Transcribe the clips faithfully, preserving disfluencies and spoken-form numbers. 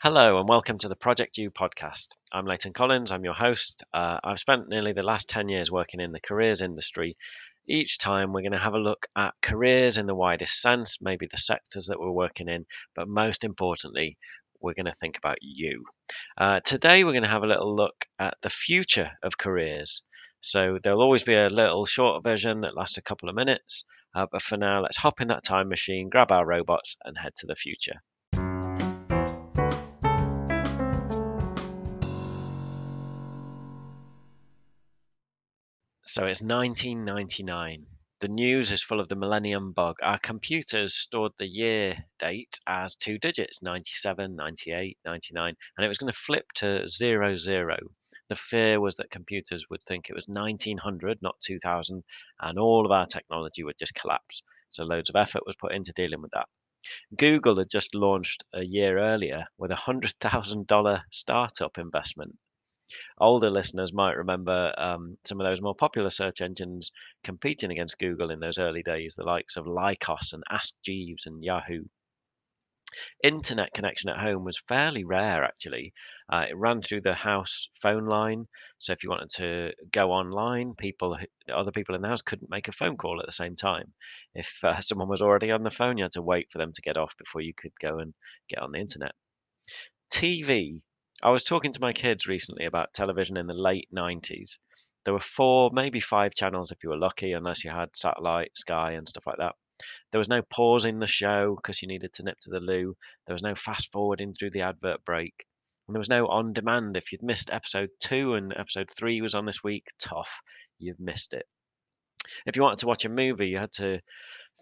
Hello and welcome to the Project U podcast. I'm Leighton Collins, I'm your host. Uh, I've spent nearly the last ten years working in the careers industry. Each time we're going to have a look at careers in the widest sense, maybe the sectors that we're working in, but most importantly, we're going to think about you. Uh, today we're going to have a little look at the future of careers. So there'll always be a little short version that lasts a couple of minutes, uh, but for now let's hop in that time machine, grab our robots and head to the future. So it's nineteen ninety-nine. The news is full of the millennium bug. Our computers stored the year date as two digits, ninety-seven, ninety-eight, ninety-nine, and it was going to flip to zero, zero. The fear was that computers would think it was nineteen hundred, not two thousand, and all of our technology would just collapse. So loads of effort was put into dealing with that. Google had just launched a year earlier with a one hundred thousand dollars startup investment. Older listeners might remember um, some of those more popular search engines competing against Google in those early days, the likes of Lycos and Ask Jeeves and Yahoo. Internet connection at home was fairly rare, actually. Uh, it ran through the house phone line, so if you wanted to go online, people, other people in the house couldn't make a phone call at the same time. If uh, someone was already on the phone, you had to wait for them to get off before you could go and get on the internet. T V. I was talking to my kids recently about television in the late nineties. There were four, maybe five channels if you were lucky, unless you had satellite, Sky and stuff like that. There was no pausing the show because you needed to nip to the loo. There was no fast forwarding through the advert break. And there was no on demand. If you'd missed episode two and episode three was on this week, tough, you've missed it. If you wanted to watch a movie, you had to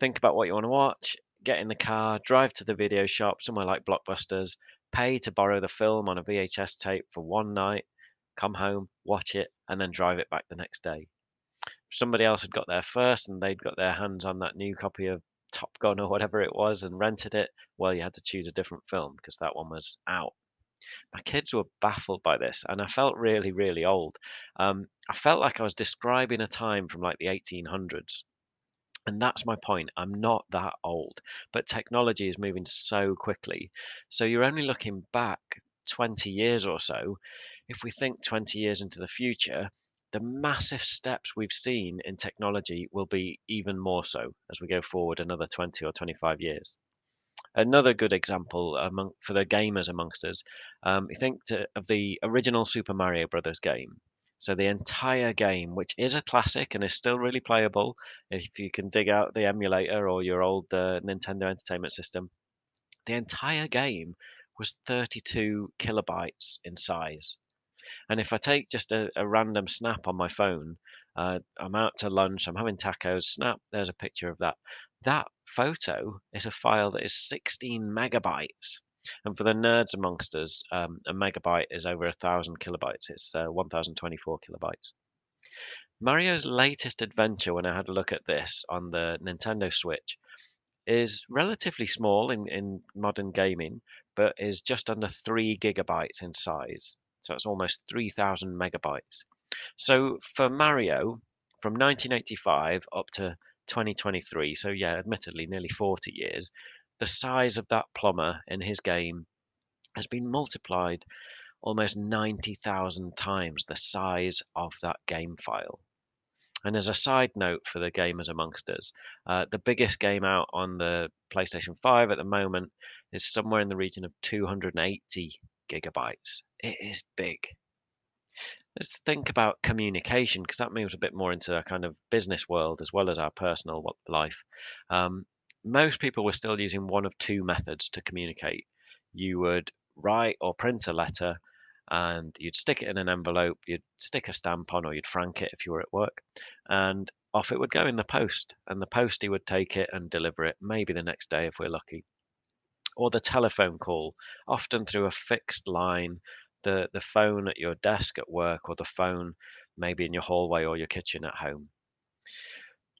think about what you want to watch, get in the car, drive to the video shop, somewhere like Blockbuster's, pay to borrow the film on a V H S tape for one night, come home, watch it, and then drive it back the next day. Somebody else had got there first and they'd got their hands on that new copy of Top Gun or whatever it was and rented it. Well, you had to choose a different film because that one was out. My kids were baffled by this and I felt really, really old. Um, I felt like I was describing a time from like the eighteen hundreds. And that's my point. I'm not that old, but technology is moving so quickly. So you're only looking back twenty years or so. If we think twenty years into the future, the massive steps we've seen in technology will be even more so as we go forward another twenty or twenty-five years. Another good example among, for the gamers amongst us, um, you think to, of the original Super Mario Brothers game. So the entire game, which is a classic and is still really playable, if you can dig out the emulator or your old uh, Nintendo Entertainment System, the entire game was thirty-two kilobytes in size. And if I take just a, a random snap on my phone, uh, I'm out to lunch, I'm having tacos, snap, there's a picture of that. That photo is a file that is sixteen megabytes. And for the nerds amongst us, um, a megabyte is over a thousand kilobytes. It's uh, one thousand twenty-four kilobytes. Mario's latest adventure, when I had a look at this on the Nintendo Switch, is relatively small in, in modern gaming, but is just under three gigabytes in size. So it's almost three thousand megabytes. So for Mario, from nineteen eighty-five up to twenty twenty-three, so yeah, admittedly nearly forty years, the size of that plumber in his game has been multiplied almost ninety thousand times the size of that game file. And as a side note for the gamers amongst us, uh, the biggest game out on the PlayStation five at the moment is somewhere in the region of two hundred eighty gigabytes. It is big. Let's think about communication, because that moves a bit more into our kind of business world as well as our personal life. Um, Most people were still using one of two methods to communicate. You would write or print a letter and you'd stick it in an envelope, you'd stick a stamp on or you'd frank it if you were at work, and off it would go in the post, and the postie would take it and deliver it maybe the next day if we're lucky. Or the telephone call, often through a fixed line, the, the phone at your desk at work or the phone maybe in your hallway or your kitchen at home.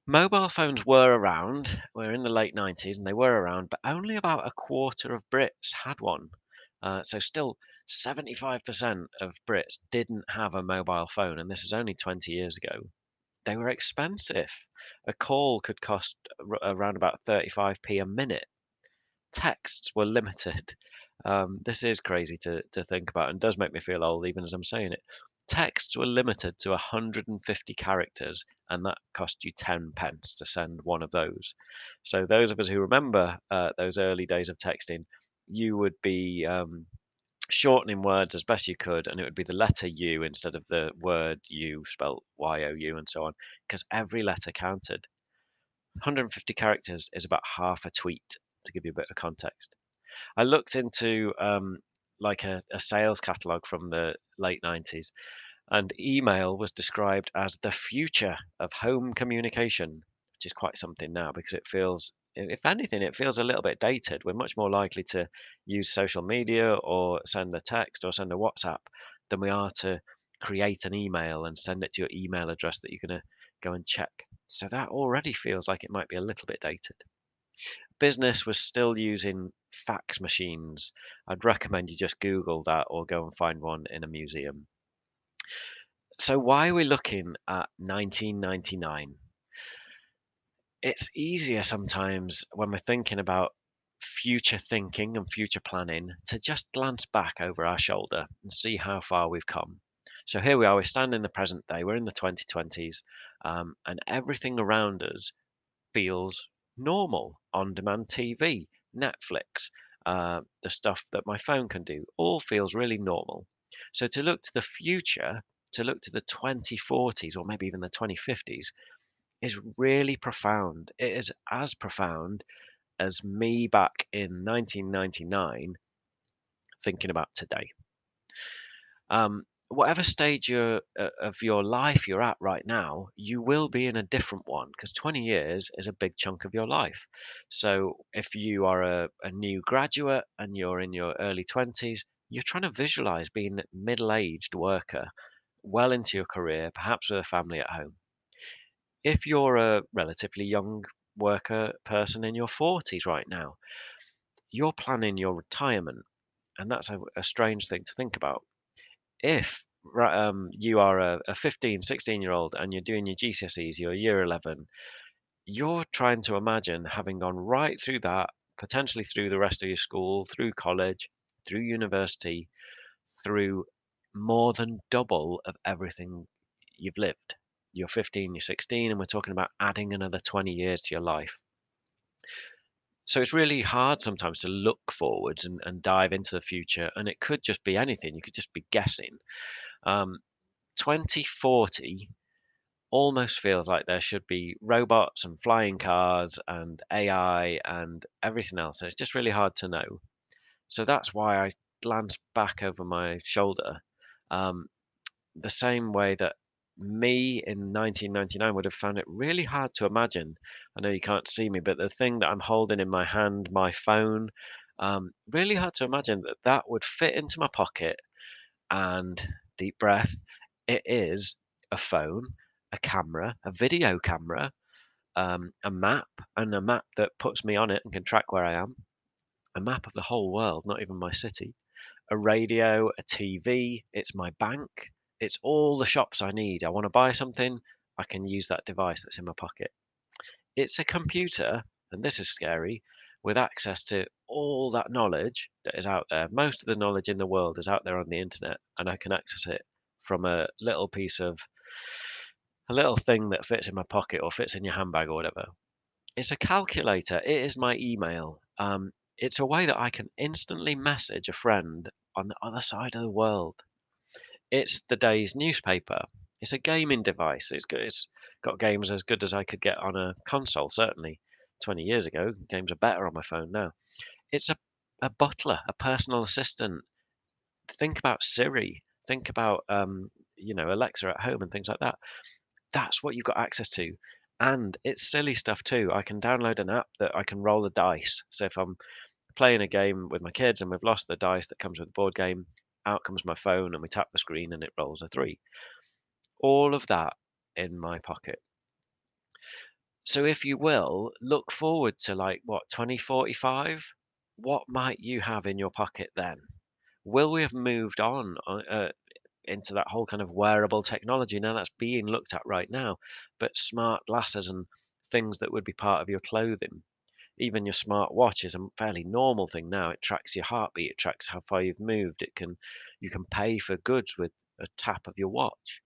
Mobile phones were around, we're in the late nineties and they were around, but only about a quarter of Brits had one. Uh, so still seventy-five percent of Brits didn't have a mobile phone, and this is only twenty years ago. They were expensive. A call could cost r- around about thirty-five p a minute. Texts were limited. Um, this is crazy to, to think about and does make me feel old even as I'm saying it. Texts were limited to one hundred fifty characters, and that cost you ten pence to send one of those. So those of us who remember uh, those early days of texting, you would be um, shortening words as best you could, and it would be the letter U instead of the word U, spelled Y O U and so on, because every letter counted. one hundred fifty characters is about half a tweet, to give you a bit of context. I looked into um, like a, a sales catalogue from the late nineties, and email was described as the future of home communication, which is quite something now, because it feels, if anything, it feels a little bit dated. We're much more likely to use social media or send a text or send a WhatsApp than we are to create an email and send it to your email address that you're going to go and check. So that already feels like it might be a little bit dated. Business was still using fax machines. I'd recommend you just Google that or go and find one in a museum. So why are we looking at nineteen ninety-nine? It's easier sometimes when we're thinking about future thinking and future planning to just glance back over our shoulder and see how far we've come. So here we are, we're standing in the present day, we're in the twenty twenties, um, and everything around us feels normal. On-demand T V, Netflix, uh, the stuff that my phone can do, all feels really normal. So to look to the future, to look to the twenty forties or maybe even the twenty fifties is really profound. It is as profound as me back in nineteen ninety-nine thinking about today. Um, whatever stage you're, uh, of your life you're at right now, you will be in a different one, because twenty years is a big chunk of your life. So if you are a, a new graduate and you're in your early twenties, you're trying to visualize being a middle-aged worker well into your career, perhaps with a family at home. If you're a relatively young worker person in your forties right now, you're planning your retirement, and that's a, a strange thing to think about. If um, you are a, a fifteen, sixteen year old and you're doing your G C S Es, your year eleven, you're trying to imagine having gone right through that, potentially through the rest of your school, through college, through university, through more than double of everything you've lived. You're fifteen, you're sixteen, and we're talking about adding another twenty years to your life. So it's really hard sometimes to look forwards and, and dive into the future. And it could just be anything. You could just be guessing. Um, twenty forty almost feels like there should be robots and flying cars and A I and everything else. And it's just really hard to know. So that's why I glance back over my shoulder. Um, the same way that me in nineteen ninety-nine would have found it really hard to imagine. I know you can't see me, but the thing that I'm holding in my hand, my phone, um, really hard to imagine that that would fit into my pocket. And deep breath, it is a phone, a camera, a video camera, um, a map, and a map that puts me on it and can track where I am, a map of the whole world, not even my city, a radio, a T V, it's my bank. It's all the shops I need. I want to buy something, I can use that device that's in my pocket. It's a computer, and this is scary, with access to all that knowledge that is out there. Most of the knowledge in the world is out there on the internet, and I can access it from a little piece of, a little thing that fits in my pocket or fits in your handbag or whatever. It's a calculator. It is my email. Um, it's a way that I can instantly message a friend on the other side of the world. It's the day's newspaper. It's a gaming device. It's good. It's got games as good as I could get on a console, certainly twenty years ago. Games are better on my phone now. It's a, a butler, a personal assistant. Think about Siri. Think about, um, you know, Alexa at home and things like that. That's what you've got access to. And it's silly stuff too. I can download an app that I can roll the dice. So if I'm playing a game with my kids and we've lost the dice that comes with the board game, out comes my phone and we tap the screen and it rolls a three. All of that in my pocket. So if you will, look forward to like, what, twenty forty-five? What might you have in your pocket then? Will we have moved on uh, into that whole kind of wearable technology? Now that's being looked at right now, but smart glasses and things that would be part of your clothing. even your smart watch is a fairly normal thing now. It tracks your heartbeat, it tracks how far you've moved. It can, you can pay for goods with a tap of your watch.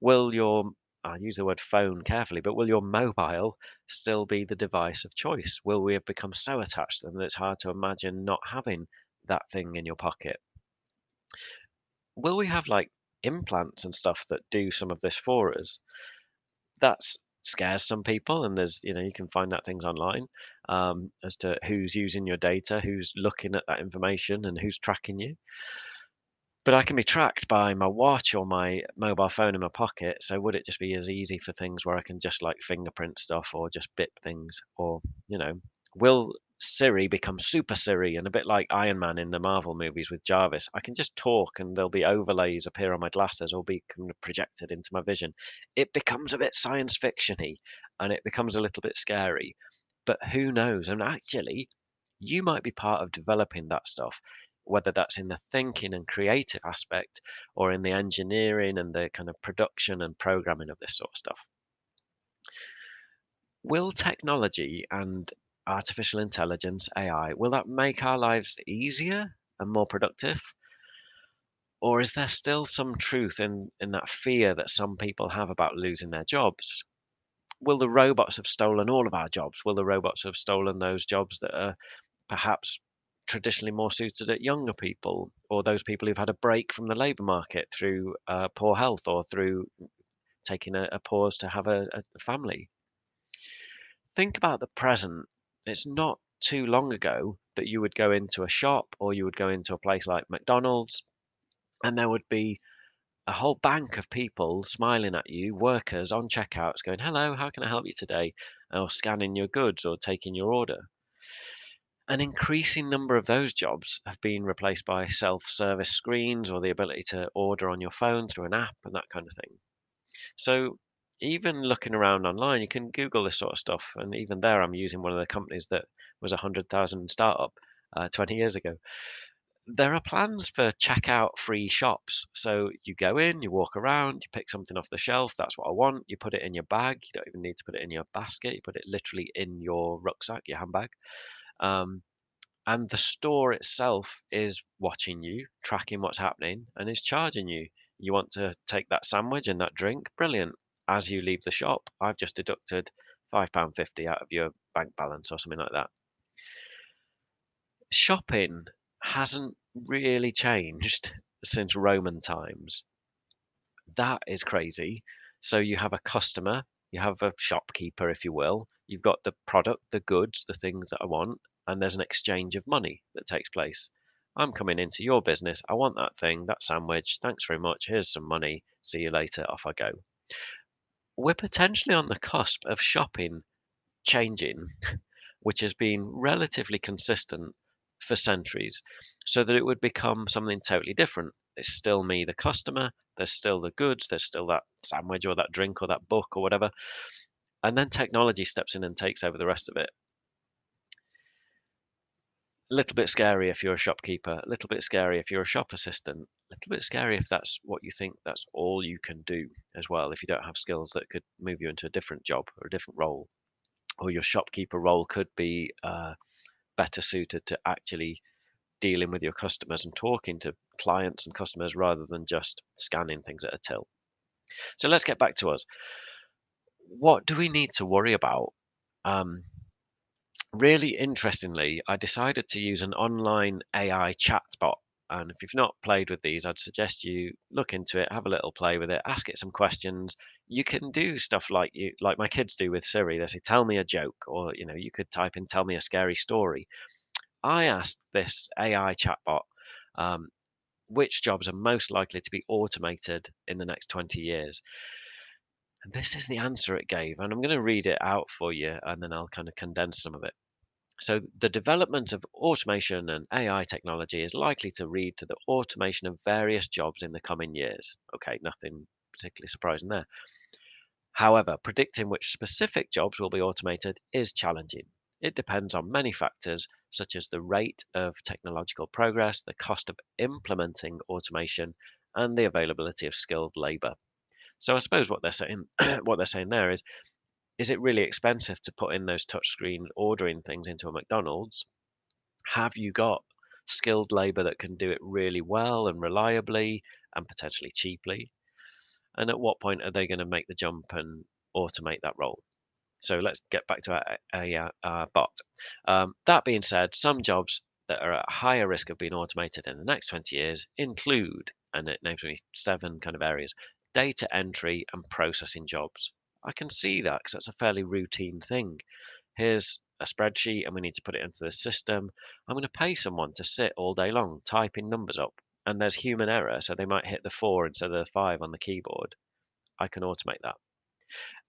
Will your, I'll use the word phone carefully, but will your mobile still be the device of choice? Will we have become so attached to them that it's hard to imagine not having that thing in your pocket? Will we have like implants and stuff that do some of this for us? That scares some people, and there's, you know, you can find out things online um, as to who's using your data, who's looking at that information, and who's tracking you. But I can be tracked by my watch or my mobile phone in my pocket. So would it just be as easy for things where I can just like fingerprint stuff or just bip things? Or, you know, will Siri become Super Siri? And a bit like Iron Man in the Marvel movies with Jarvis, I can just talk and there'll be overlays appear on my glasses or be projected into my vision. It becomes a bit science fiction-y and it becomes a little bit scary. But who knows? And actually, you might be part of developing that stuff, whether that's in the thinking and creative aspect or in the engineering and the kind of production and programming of this sort of stuff. Will technology and artificial intelligence, A I, will that make our lives easier and more productive? Or is there still some truth in, in that fear that some people have about losing their jobs? Will the robots have stolen all of our jobs? Will the robots have stolen those jobs that are perhaps traditionally more suited at younger people, or those people who've had a break from the labour market through uh, poor health or through taking a, a pause to have a, a family? Think about the present. It's not too long ago that you would go into a shop or you would go into a place like McDonald's, and there would be a whole bank of people smiling at you, workers on checkouts going, "Hello, how can I help you today?" or scanning your goods or taking your order. An increasing number of those jobs have been replaced by self-service screens or the ability to order on your phone through an app and that kind of thing. So even looking around online, you can Google this sort of stuff. And even there, I'm using one of the companies that was a one hundred thousand startup uh, twenty years ago. There are plans for checkout-free shops. So you go in, you walk around, you pick something off the shelf. That's what I want. You put it in your bag. You don't even need to put it in your basket. You put it literally in your rucksack, your handbag. Um, and the store itself is watching you, tracking what's happening, and is charging you. You want to take that sandwich and that drink? Brilliant. As you leave the shop, I've just deducted five pounds fifty out of your bank balance or something like that. Shopping hasn't really changed since Roman times. That is crazy. So you have a customer, you have a shopkeeper, if you will. You've got the product, the goods, the things that I want, and there's an exchange of money that takes place. I'm coming into your business. I want that thing, that sandwich. Thanks very much. Here's some money. See you later. Off I go. We're potentially on the cusp of shopping changing, which has been relatively consistent for centuries, so that it would become something totally different. It's still me, the customer. There's still the goods. There's still that sandwich or that drink or that book or whatever. And then technology steps in and takes over the rest of it. A little bit scary if you're a shopkeeper, a little bit scary if you're a shop assistant, a little bit scary if that's what you think, that's all you can do as well, if you don't have skills that could move you into a different job or a different role, or your shopkeeper role could be uh, better suited to actually dealing with your customers and talking to clients and customers rather than just scanning things at a till. So let's get back to us. What do we need to worry about? Um, really interestingly, I decided to use an online A I chatbot. And if you've not played with these, I'd suggest you look into it, have a little play with it, ask it some questions. You can do stuff like you, like my kids do with Siri. They say, "Tell me a joke," or you know, you could type in, "Tell me a scary story." I asked this A I chatbot um, which jobs are most likely to be automated in the next twenty years. This is the answer it gave, and I'm going to read it out for you, and then I'll kind of condense some of it. So the development of automation and A I technology is likely to lead to the automation of various jobs in the coming years. Okay, nothing particularly surprising there. However, predicting which specific jobs will be automated is challenging. It depends on many factors, such as the rate of technological progress, the cost of implementing automation, and the availability of skilled labor. So I suppose what they're saying, what they're saying there is, is it really expensive to put in those touchscreen ordering things into a McDonald's? Have you got skilled labor that can do it really well and reliably and potentially cheaply? And at what point are they going to make the jump and automate that role? So let's get back to our, our, our bot. Um, that being said, some jobs that are at higher risk of being automated in the next twenty years include, and it names me seven kind of areas, data entry and processing jobs. I can see that because that's a fairly routine thing. Here's a spreadsheet and we need to put it into the system. I'm going to pay someone to sit all day long typing numbers up, and there's human error, so they might hit the four instead of the five on the keyboard. I can automate that.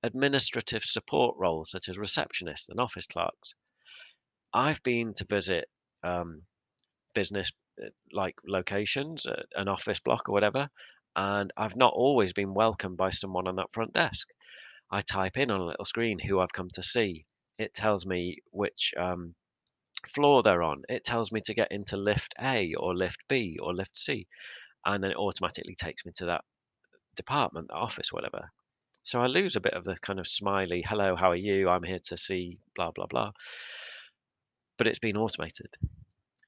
Administrative support roles such as receptionists and office clerks. I've been to visit um, business like locations, an office block or whatever, and I've not always been welcomed by someone on that front desk. I type in on a little screen who I've come to see. It tells me which um, floor they're on. It tells me to get into lift A or lift B or lift C, and then it automatically takes me to that department, the office, whatever. So I lose a bit of the kind of smiley, hello, how are you? I'm here to see blah, blah, blah. But it's been automated.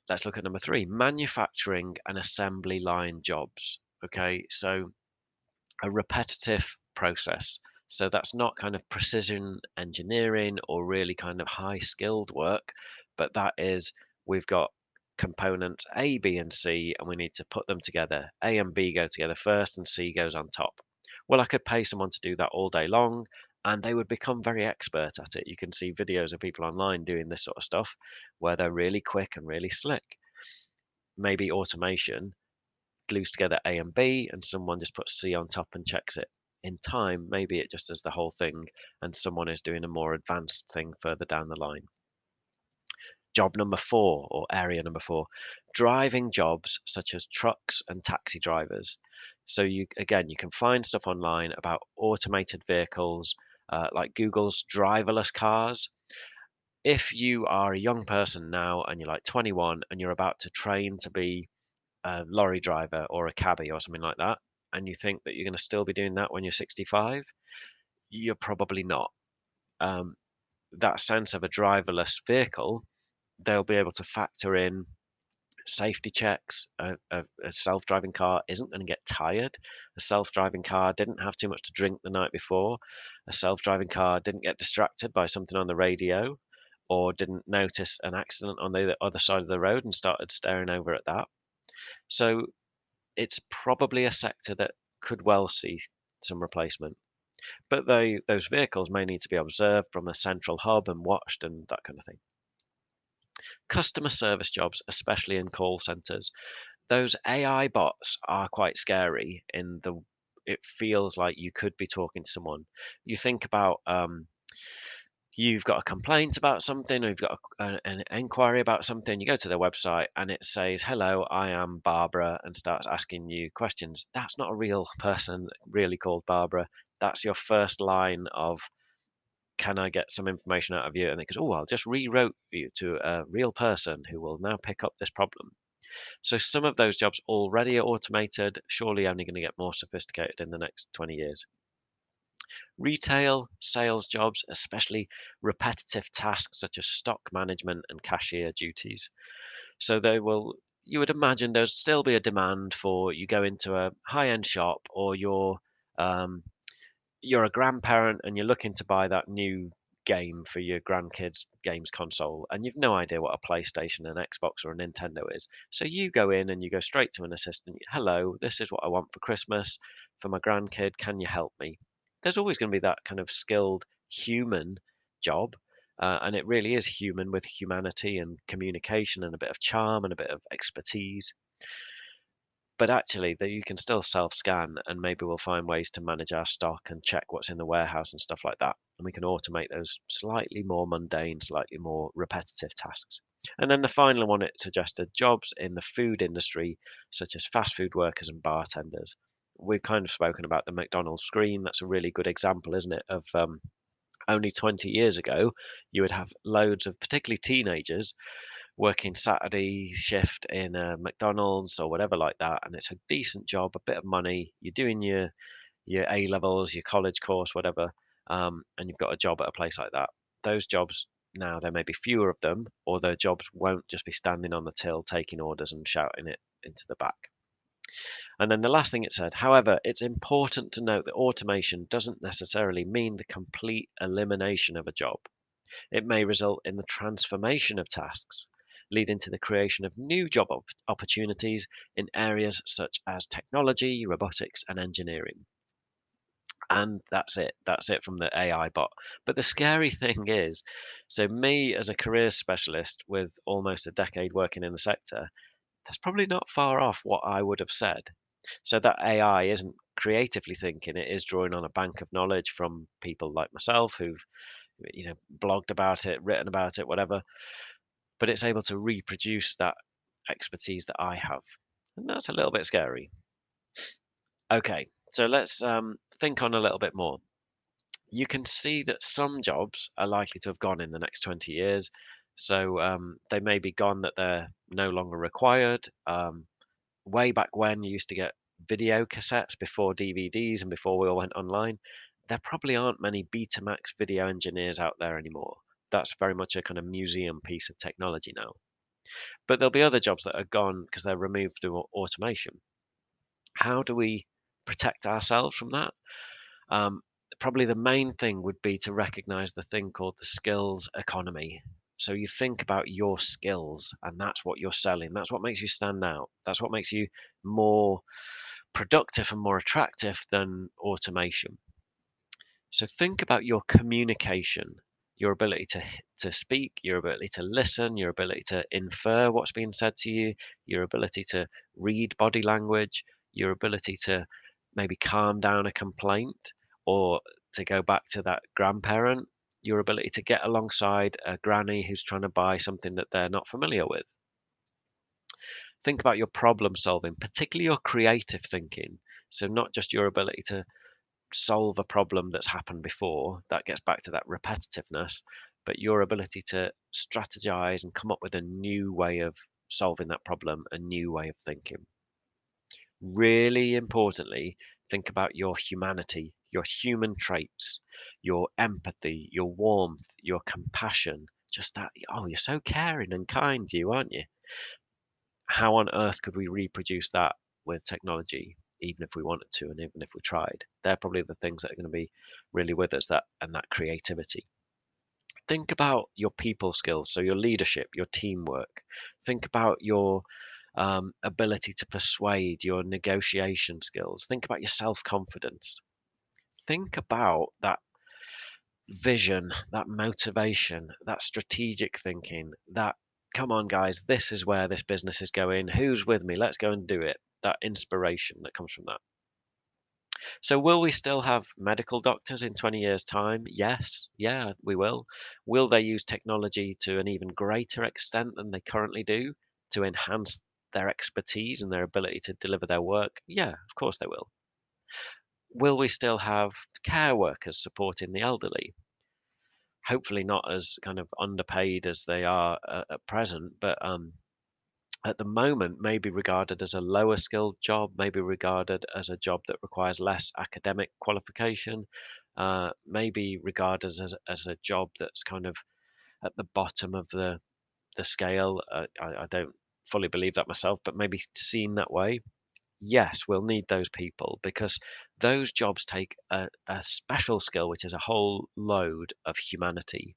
Let's look at number three, manufacturing and assembly line jobs. Okay, so a repetitive process. So that's not kind of precision engineering or really kind of high skilled work, but that is, we've got components A, B, and C, and we need to put them together. A and B go together first and C goes on top. Well, I could pay someone to do that all day long and they would become very expert at it. You can see videos of people online doing this sort of stuff where they're really quick and really slick. Maybe automation glues together A and B and someone just puts C on top and checks it. In time, maybe it just does the whole thing and someone is doing a more advanced thing further down the line. Job number four, or area number four, driving jobs such as trucks and taxi drivers. So you, again, you can find stuff online about automated vehicles, uh, like Google's driverless cars. If you are a young person now and you're like twenty-one and you're about to train to be a lorry driver or a cabbie or something like that, and you think that you're going to still be doing that when you're sixty-five, you're probably not. Um, that sense of a driverless vehicle, they'll be able to factor in safety checks. A, a, a self-driving car isn't going to get tired. A self-driving car didn't have too much to drink the night before. A self-driving car didn't get distracted by something on the radio or didn't notice an accident on the other side of the road and started staring over at that. So it's probably a sector that could well see some replacement. But they, those vehicles may need to be observed from a central hub and watched and that kind of thing. Customer service jobs, especially in call centers, those A I bots are quite scary in the, it feels like you could be talking to someone. You think about, um, you've got a complaint about something, or you've got a, an, an inquiry about something, you go to their website and it says, hello, I am Barbara, and starts asking you questions. That's not a real person really called Barbara. That's your first line of, can I get some information out of you? And it goes, oh, I'll just reroute you to a real person who will now pick up this problem. So some of those jobs already are automated, surely only going to get more sophisticated in the next twenty years. Retail sales jobs, especially repetitive tasks such as stock management and cashier duties. So they will, you would imagine there'll still be a demand for, you go into a high-end shop or your, um, you're a grandparent and you're looking to buy that new game for your grandkids' games console, and you've no idea what a PlayStation, an Xbox or a Nintendo is. So you go in and you go straight to an assistant. Hello, this is what I want for Christmas for my grandkid. Can you help me? There's always going to be that kind of skilled human job. Uh, and it really is human with humanity and communication and a bit of charm and a bit of expertise. But actually, you can still self-scan, and maybe we'll find ways to manage our stock and check what's in the warehouse and stuff like that. And we can automate those slightly more mundane, slightly more repetitive tasks. And then the final one, it suggested jobs in the food industry, such as fast food workers and bartenders. We've kind of spoken about the McDonald's screen. That's a really good example, isn't it, of um, only twenty years ago, you would have loads of particularly teenagers working Saturday shift in a McDonald's or whatever like that, and it's a decent job, a bit of money, you're doing your your A levels, your college course, whatever, um, and you've got a job at a place like that. Those jobs now, there may be fewer of them, or their jobs won't just be standing on the till taking orders and shouting it into the back. And then the last thing it said, however, it's important to note that automation doesn't necessarily mean the complete elimination of a job. It may result in the transformation of tasks, leading to the creation of new job op- opportunities in areas such as technology, robotics, and engineering. And that's it. That's it from the A I bot. But the scary thing is, so me as a career specialist with almost a decade working in the sector, that's probably not far off what I would have said. So that A I isn't creatively thinking, it is drawing on a bank of knowledge from people like myself who've, you know, blogged about it, written about it, whatever, but it's able to reproduce that expertise that I have. And that's a little bit scary. Okay, so let's um, think on a little bit more. You can see that some jobs are likely to have gone in the next twenty years. So um, they may be gone that they're no longer required. Um, way back when you used to get video cassettes before D V Ds and before we all went online, there probably aren't many Betamax video engineers out there anymore. That's very much a kind of museum piece of technology now. But there'll be other jobs that are gone because they're removed through automation. How do we protect ourselves from that? Um, probably the main thing would be to recognize the thing called the skills economy. So you think about your skills, and that's what you're selling. That's what makes you stand out. That's what makes you more productive and more attractive than automation. So think about your communication, your ability to, to speak, your ability to listen, your ability to infer what's being said to you, your ability to read body language, your ability to maybe calm down a complaint, or to go back to that grandparent, your ability to get alongside a granny who's trying to buy something that they're not familiar with. Think about your problem solving, particularly your creative thinking. So not just your ability to solve a problem that's happened before, that gets back to that repetitiveness, but your ability to strategize and come up with a new way of solving that problem, a new way of thinking. Really importantly, think about your humanity, your human traits, your empathy, your warmth, your compassion, just that, oh, you're so caring and kind, you, aren't you? How on earth could we reproduce that with technology, even if we wanted to and even if we tried? They're probably the things that are going to be really with us, that and that creativity. Think about your people skills, so your leadership, your teamwork. Think about your um, ability to persuade, your negotiation skills. Think about your self-confidence. Think about that vision, that motivation, that strategic thinking, that, come on guys, this is where this business is going. Who's with me? Let's go and do it. That inspiration that comes from that. So will we still have medical doctors in twenty years' time? Yes. Yeah, we will. Will they use technology to an even greater extent than they currently do to enhance their expertise and their ability to deliver their work? Yeah, of course they will. Will we still have care workers supporting the elderly? Hopefully not as kind of underpaid as they are uh, at present, but um, at the moment may be regarded as a lower skilled job, may be regarded as a job that requires less academic qualification, uh, may be regarded as, as a job that's kind of at the bottom of the, the scale. Uh, I, I don't fully believe that myself, but maybe seen that way. Yes, we'll need those people because those jobs take a, a special skill, which is a whole load of humanity.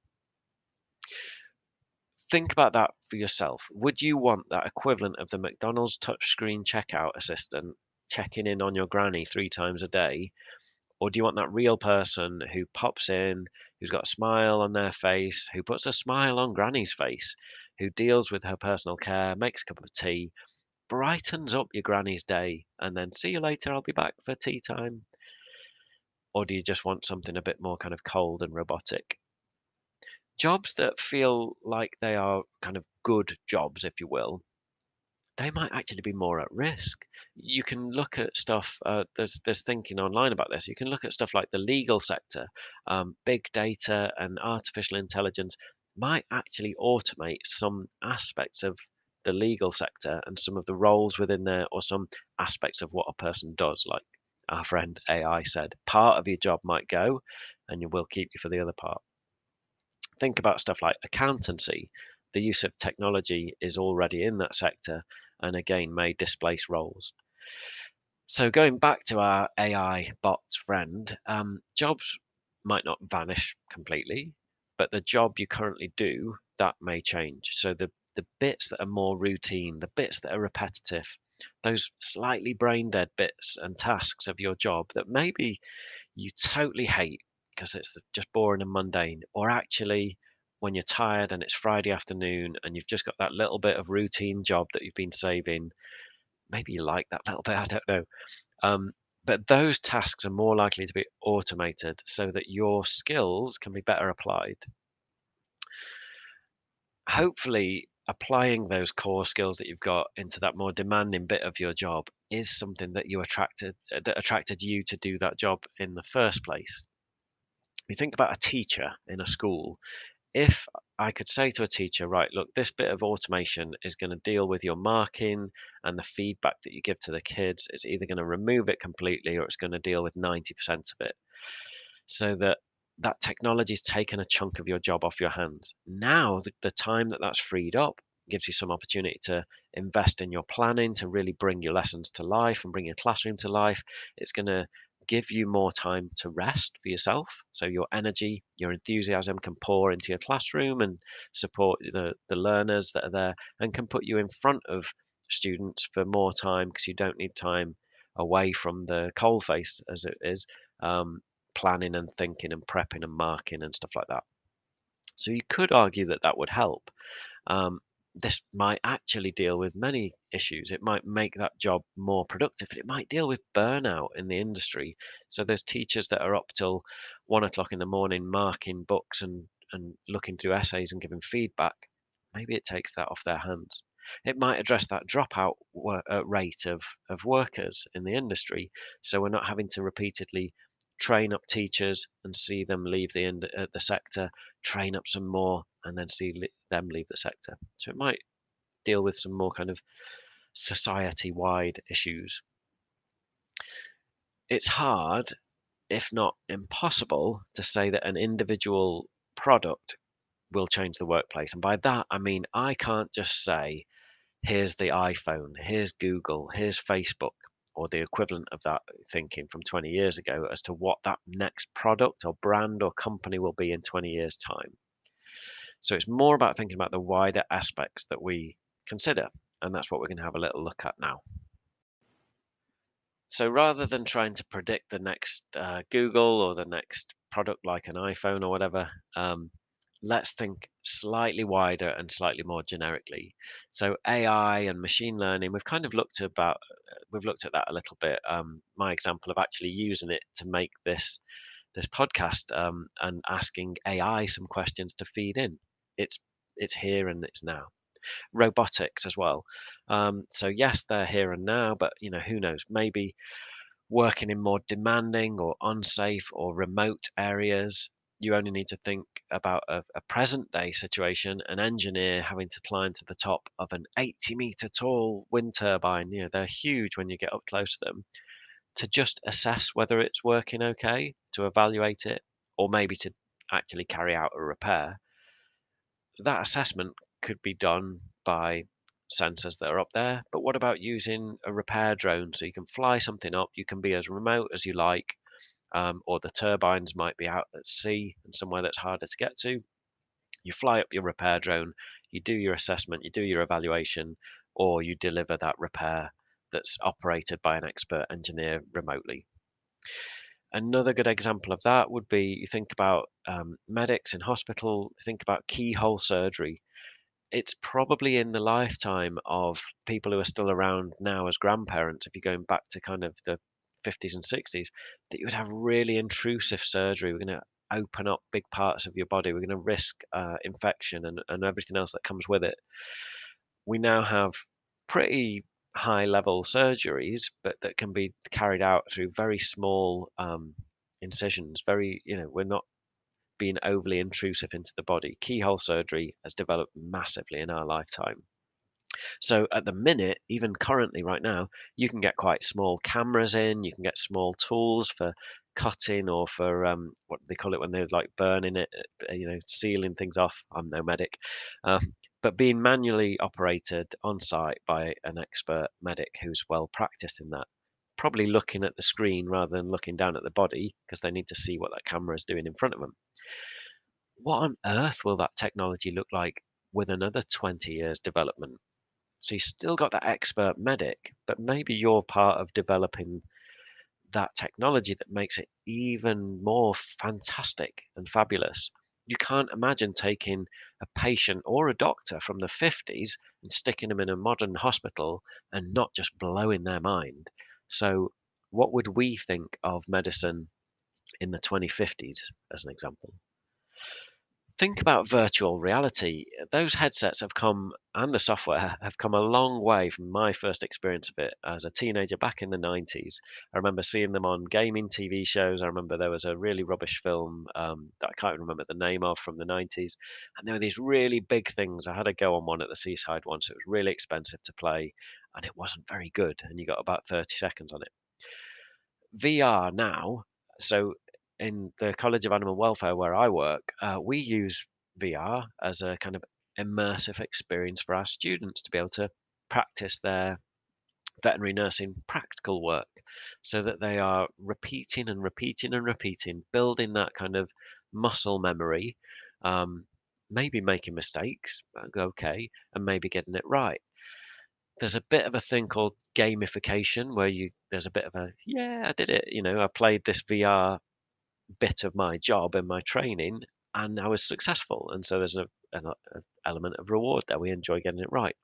Think about that for yourself. Would you want that equivalent of the McDonald's touchscreen checkout assistant checking in on your granny three times a day? Or do you want that real person who pops in, who's got a smile on their face, who puts a smile on granny's face, who deals with her personal care, makes a cup of tea, brightens up your granny's day, and then see you later, I'll be back for tea time? Or do you just want something a bit more kind of cold and robotic? Jobs that feel like they are kind of good jobs, if you will, they might actually be more at risk. You can look at stuff, uh, there's, there's thinking online about this. You can look at stuff like the legal sector, um, big data and artificial intelligence might actually automate some aspects of the legal sector and some of the roles within there, or some aspects of what a person does. Like our friend A I said, part of your job might go and you will keep you for the other part. Think about stuff like accountancy. The use of technology is already in that sector and again may displace roles. So going back to our A I bot friend, um, jobs might not vanish completely, but the job you currently do, that may change. So the, the bits that are more routine, the bits that are repetitive, those slightly brain dead bits and tasks of your job that maybe you totally hate because it's just boring and mundane, or actually when you're tired and it's Friday afternoon and you've just got that little bit of routine job that you've been saving, maybe you like that little bit, I don't know. Um, but those tasks are more likely to be automated so that your skills can be better applied. Hopefully, applying those core skills that you've got into that more demanding bit of your job is something that you attracted that attracted you to do that job in the first place. You think about a teacher in a school. If I could say to a teacher, right, look, this bit of automation is going to deal with your marking and the feedback that you give to the kids, it's either going to remove it completely or it's going to deal with ninety percent of it, so that that technology has taken a chunk of your job off your hands. Now, the, the time that that's freed up gives you some opportunity to invest in your planning, to really bring your lessons to life and bring your classroom to life. It's going to give you more time to rest for yourself, so your energy, your enthusiasm can pour into your classroom and support the, the learners that are there, and can put you in front of students for more time because you don't need time away from the coalface, as it is, um, planning and thinking and prepping and marking and stuff like that. So you could argue that that would help. Um, this might actually deal with many issues. It might make that job more productive, but it might deal with burnout in the industry. So there's teachers that are up till one o'clock in the morning marking books and, and looking through essays and giving feedback. Maybe it takes that off their hands. It might address that dropout wor- uh, rate of, of workers in the industry, so we're not having to repeatedly train up teachers and see them leave the end, uh, the sector, train up some more and then see li- them leave the sector. So it might deal with some more kind of society-wide issues. It's hard, if not impossible, to say that an individual product will change the workplace. And by that, I mean, I can't just say, here's the iPhone, here's Google, here's Facebook, or the equivalent of that thinking from twenty years ago as to what that next product or brand or company will be in twenty years' time. So it's more about thinking about the wider aspects that we consider, and that's what we're going to have a little look at now. So rather than trying to predict the next uh, Google or the next product like an iPhone or whatever, um, let's think slightly wider and slightly more generically. So A I and machine learning, we've kind of looked about, we've looked at that a little bit. Um, my example of actually using it to make this this podcast um, and asking A I some questions to feed in. It's it's here and it's now. Robotics as well. Um, so yes, they're here and now, but you know, who knows? Maybe working in more demanding or unsafe or remote areas. You only need to think about a, a present-day situation, an engineer having to climb to the top of an eighty meter tall wind turbine. You know, they're huge when you get up close to them, to just assess whether it's working okay, to evaluate it, or maybe to actually carry out a repair. That assessment could be done by sensors that are up there, but what about using a repair drone? So you can fly something up, you can be as remote as you like, Um, or the turbines might be out at sea and somewhere that's harder to get to. You fly up your repair drone, you do your assessment, you do your evaluation, or you deliver that repair that's operated by an expert engineer remotely. Another good example of that would be, you think about um, medics in hospital, think about keyhole surgery. It's probably in the lifetime of people who are still around now as grandparents, if you're going back to kind of the fifties and sixties, that you would have really intrusive surgery. We're going to open up big parts of your body. We're going to risk uh, infection and, and everything else that comes with it. We now have pretty high level surgeries, but that can be carried out through very small um, incisions. Very, you know, we're not being overly intrusive into the body. Keyhole surgery has developed massively in our lifetime. So at the minute, even currently right now, you can get quite small cameras in, you can get small tools for cutting or for um, what they call it when they're like burning it, you know, sealing things off. I'm no medic, um, but being manually operated on site by an expert medic who's well practiced in that, probably looking at the screen rather than looking down at the body because they need to see what that camera is doing in front of them. What on earth will that technology look like with another twenty years development? So you've still got that expert medic, but maybe you're part of developing that technology that makes it even more fantastic and fabulous. You can't imagine taking a patient or a doctor from the fifties and sticking them in a modern hospital and not just blowing their mind. So what would we think of medicine in the twenty fifties, as an example? Think about virtual reality. Those headsets have come, and the software have come a long way from my first experience of it as a teenager back in the nineties. I remember seeing them on gaming T V shows. I remember there was a really rubbish film um, that I can't remember the name of from the nineties. And there were these really big things. I had a go on one at the seaside once. It was really expensive to play and it wasn't very good. And you got about thirty seconds on it. V R now. So in the College of Animal Welfare where I work, uh, we use V R as a kind of immersive experience for our students to be able to practice their veterinary nursing practical work so that they are repeating and repeating and repeating, building that kind of muscle memory, um, maybe making mistakes, okay, and maybe getting it right. There's a bit of a thing called gamification where you there's a bit of a, yeah, I did it, you know, I played this V R bit of my job and my training and I was successful, and so there's an, an, an element of reward there. We enjoy getting it right,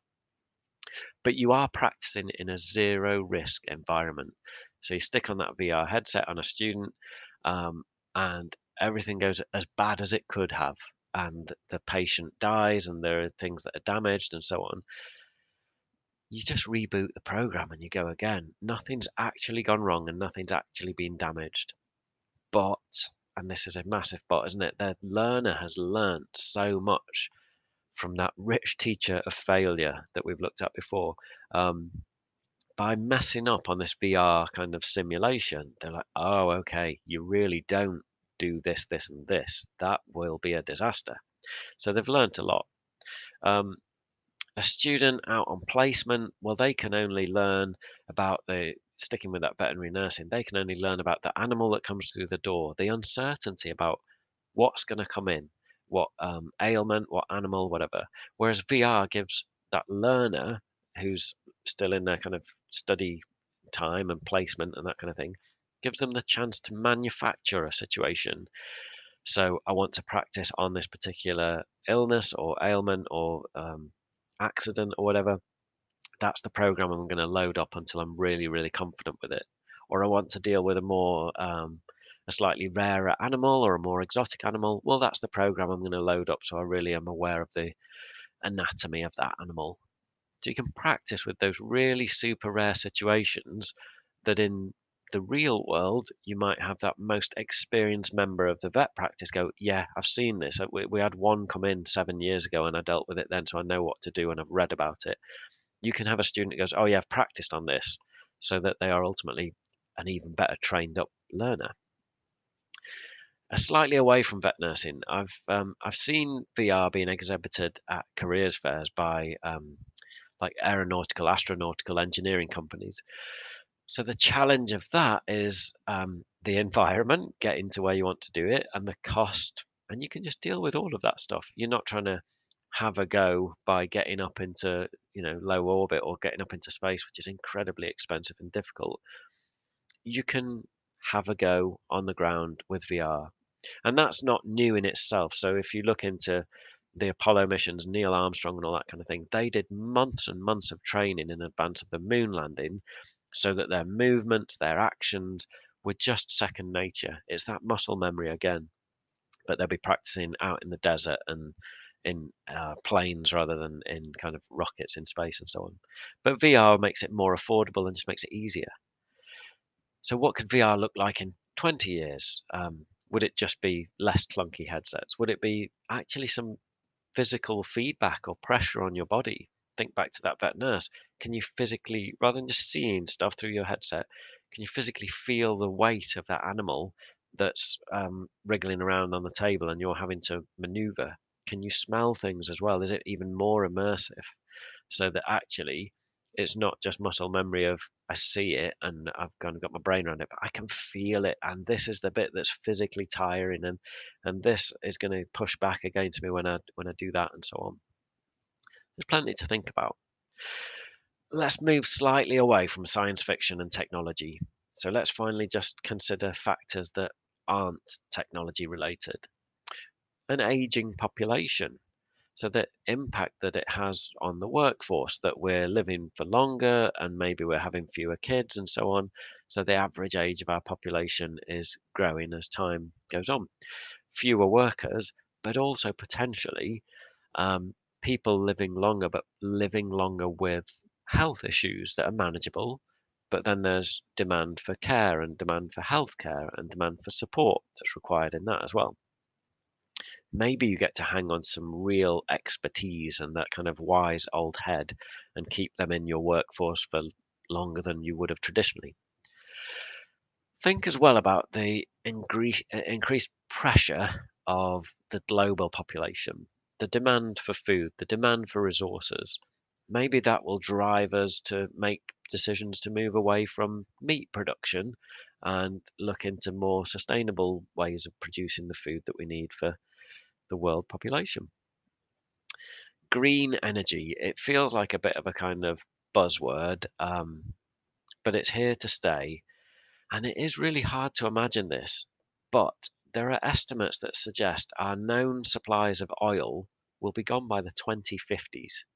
but you are practicing in a zero risk environment. So you stick on that V R headset on a student um, and everything goes as bad as it could have, and the patient dies and there are things that are damaged and so on. You just reboot the program and you go again. Nothing's actually gone wrong and nothing's actually been damaged. But, and this is a massive but, isn't it? The learner has learned so much from that rich teacher of failure that we've looked at before. Um, by messing up on this V R kind of simulation, they're like, oh, okay, you really don't do this, this, and this. That will be a disaster. So they've learned a lot. Um, a student out on placement, well, they can only learn about the sticking with that veterinary nursing, they can only learn about the animal that comes through the door, the uncertainty about what's going to come in, what um, ailment, what animal, whatever. Whereas V R gives that learner who's still in their kind of study time and placement and that kind of thing, gives them the chance to manufacture a situation. So I want to practice on this particular illness or ailment or um, accident or whatever. That's the program I'm going to load up until I'm really, really confident with it. Or I want to deal with a more, um, a slightly rarer animal or a more exotic animal. Well, that's the program I'm going to load up. So I really am aware of the anatomy of that animal. So you can practice with those really super rare situations that in the real world, you might have that most experienced member of the vet practice go, yeah, I've seen this. We, we had one come in seven years ago and I dealt with it then. So I know what to do and I've read about it. You can have a student who goes, oh, yeah, I've practiced on this, so that they are ultimately an even better trained up learner. Uh, slightly away from vet nursing, I've um, I've seen V R being exhibited at careers fairs by um, like aeronautical, astronautical engineering companies. So the challenge of that is um, the environment, getting to where you want to do it, and the cost. And you can just deal with all of that stuff. You're not trying to have a go by getting up into, you know, low orbit or getting up into space, which is incredibly expensive and difficult. You can have a go on the ground with V R, and that's not new in itself. So if you look into the Apollo missions, Neil Armstrong and all that kind of thing, they did months and months of training in advance of the moon landing so that their movements, their actions were just second nature. It's that muscle memory again, but they'll be practicing out in the desert and in uh, planes rather than in kind of rockets in space and so on. But V R makes it more affordable and just makes it easier. So what could V R look like in twenty years? Um, would it just be less clunky headsets? Would it be actually some physical feedback or pressure on your body? Think back to that vet nurse. Can you physically, rather than just seeing stuff through your headset, can you physically feel the weight of that animal that's um, wriggling around on the table and you're having to maneuver? Can you smell things as well? Is it even more immersive? So that actually it's not just muscle memory of I see it and I've kind of got my brain around it, but I can feel it. And this is the bit that's physically tiring, and and this is going to push back against me when I when I do that, and so on. There's plenty to think about. Let's move slightly away from science fiction and technology. So let's finally just consider factors that aren't technology related. An aging population. So the impact that it has on the workforce, that we're living for longer and maybe we're having fewer kids and so on. So the average age of our population is growing as time goes on. Fewer workers, but also potentially um, people living longer, but living longer with health issues that are manageable. But then there's demand for care and demand for healthcare and demand for support that's required in that as well. Maybe you get to hang on some real expertise and that kind of wise old head and keep them in your workforce for longer than you would have traditionally. Think as well about the increase, increased pressure of the global population, the demand for food, the demand for resources. Maybe that will drive us to make decisions to move away from meat production and look into more sustainable ways of producing the food that we need for the world population. Green energy, it feels like a bit of a kind of buzzword, um, but it's here to stay. And it is really hard to imagine this, but there are estimates that suggest our known supplies of oil will be gone by the twenty fifties.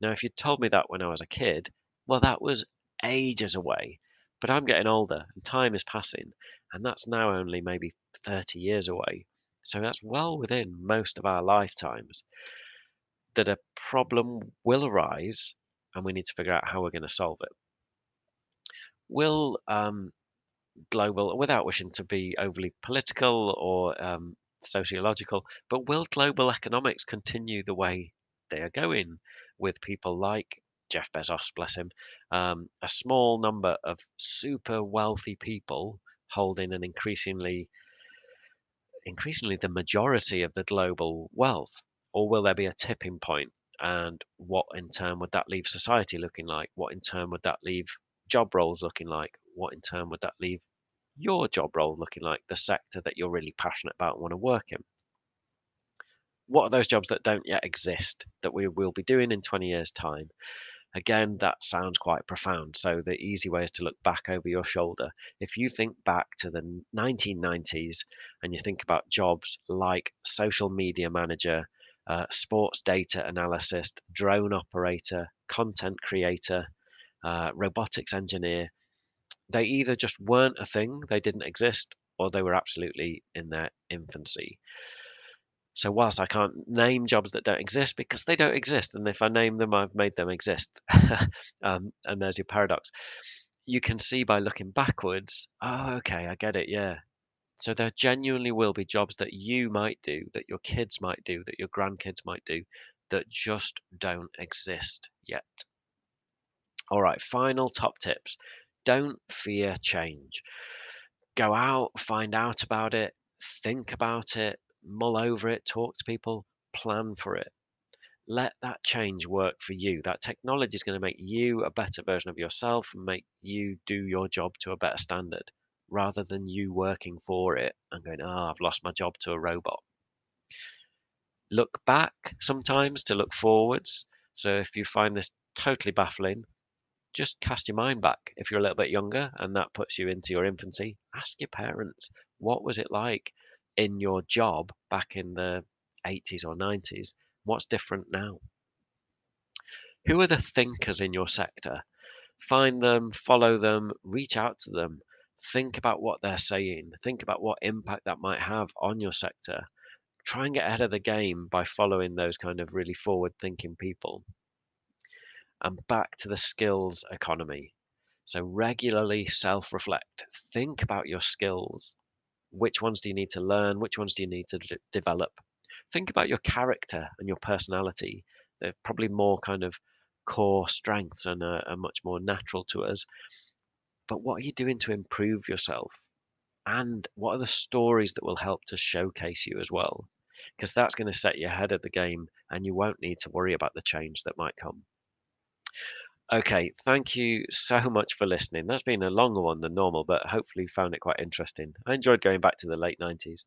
Now, if you'd told me that when I was a kid, well, that was ages away, but I'm getting older and time is passing, and that's now only maybe thirty years away. So that's well within most of our lifetimes, that a problem will arise and we need to figure out how we're going to solve it. Will um, global, without wishing to be overly political or um, sociological, but will global economics continue the way they are going, with people like Jeff Bezos, bless him, um, a small number of super wealthy people holding an increasingly increasingly the majority of the global wealth? Or will there be a tipping point? And what in turn would that leave society looking like? What in turn would that leave job roles looking like? What in turn would that leave your job role looking like, the sector that you're really passionate about and want to work in? What are those jobs that don't yet exist that we will be doing in twenty years time? Again, that sounds quite profound. So the easy way is to look back over your shoulder. If you think back to the nineteen nineties and you think about jobs like social media manager, uh, sports data analyst, drone operator, content creator, uh, robotics engineer, they either just weren't a thing, they didn't exist, or they were absolutely in their infancy. So whilst I can't name jobs that don't exist, because they don't exist, and if I name them, I've made them exist. um, and there's your paradox. You can see by looking backwards, oh, okay, I get it, yeah. So there genuinely will be jobs that you might do, that your kids might do, that your grandkids might do, that just don't exist yet. All right, final top tips. Don't fear change. Go out, find out about it, think about it, mull over it, talk to people, plan for it. Let that change work for you. That technology is going to make you a better version of yourself and make you do your job to a better standard, rather than you working for it and going, oh, I've lost my job to a robot. Look back sometimes to look forwards. So if you find this totally baffling, just cast your mind back. If you're a little bit younger and that puts you into your infancy, ask your parents, what was it like in your job back in the eighties or nineties? What's different now? Who are the thinkers in your sector? Find them, follow them, reach out to them, think about what they're saying, think about what impact that might have on your sector. Try and get ahead of the game by following those kind of really forward thinking people. And back to the skills economy. So regularly self-reflect, think about your skills. Which ones do you need to learn? Which ones do you need to d- develop? Think about your character and your personality. They're probably more kind of core strengths and are, are much more natural to us. but what are you doing to improve yourself? And what are the stories that will help to showcase you as well? Because that's going to set you ahead of the game and you won't need to worry about the change that might come. Okay, thank you so much for listening. That's been a longer one than normal, but hopefully you found it quite interesting. I enjoyed going back to the late nineties.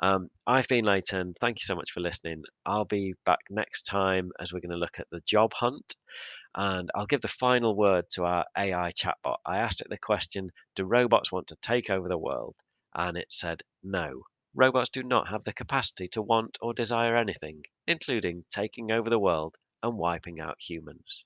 Um, I've been Leighton. Thank you so much for listening. I'll be back next time as we're going to look at the job hunt. And I'll give the final word to our A I chatbot. I asked it the question, do robots want to take over the world? And it said, no, robots do not have the capacity to want or desire anything, including taking over the world and wiping out humans.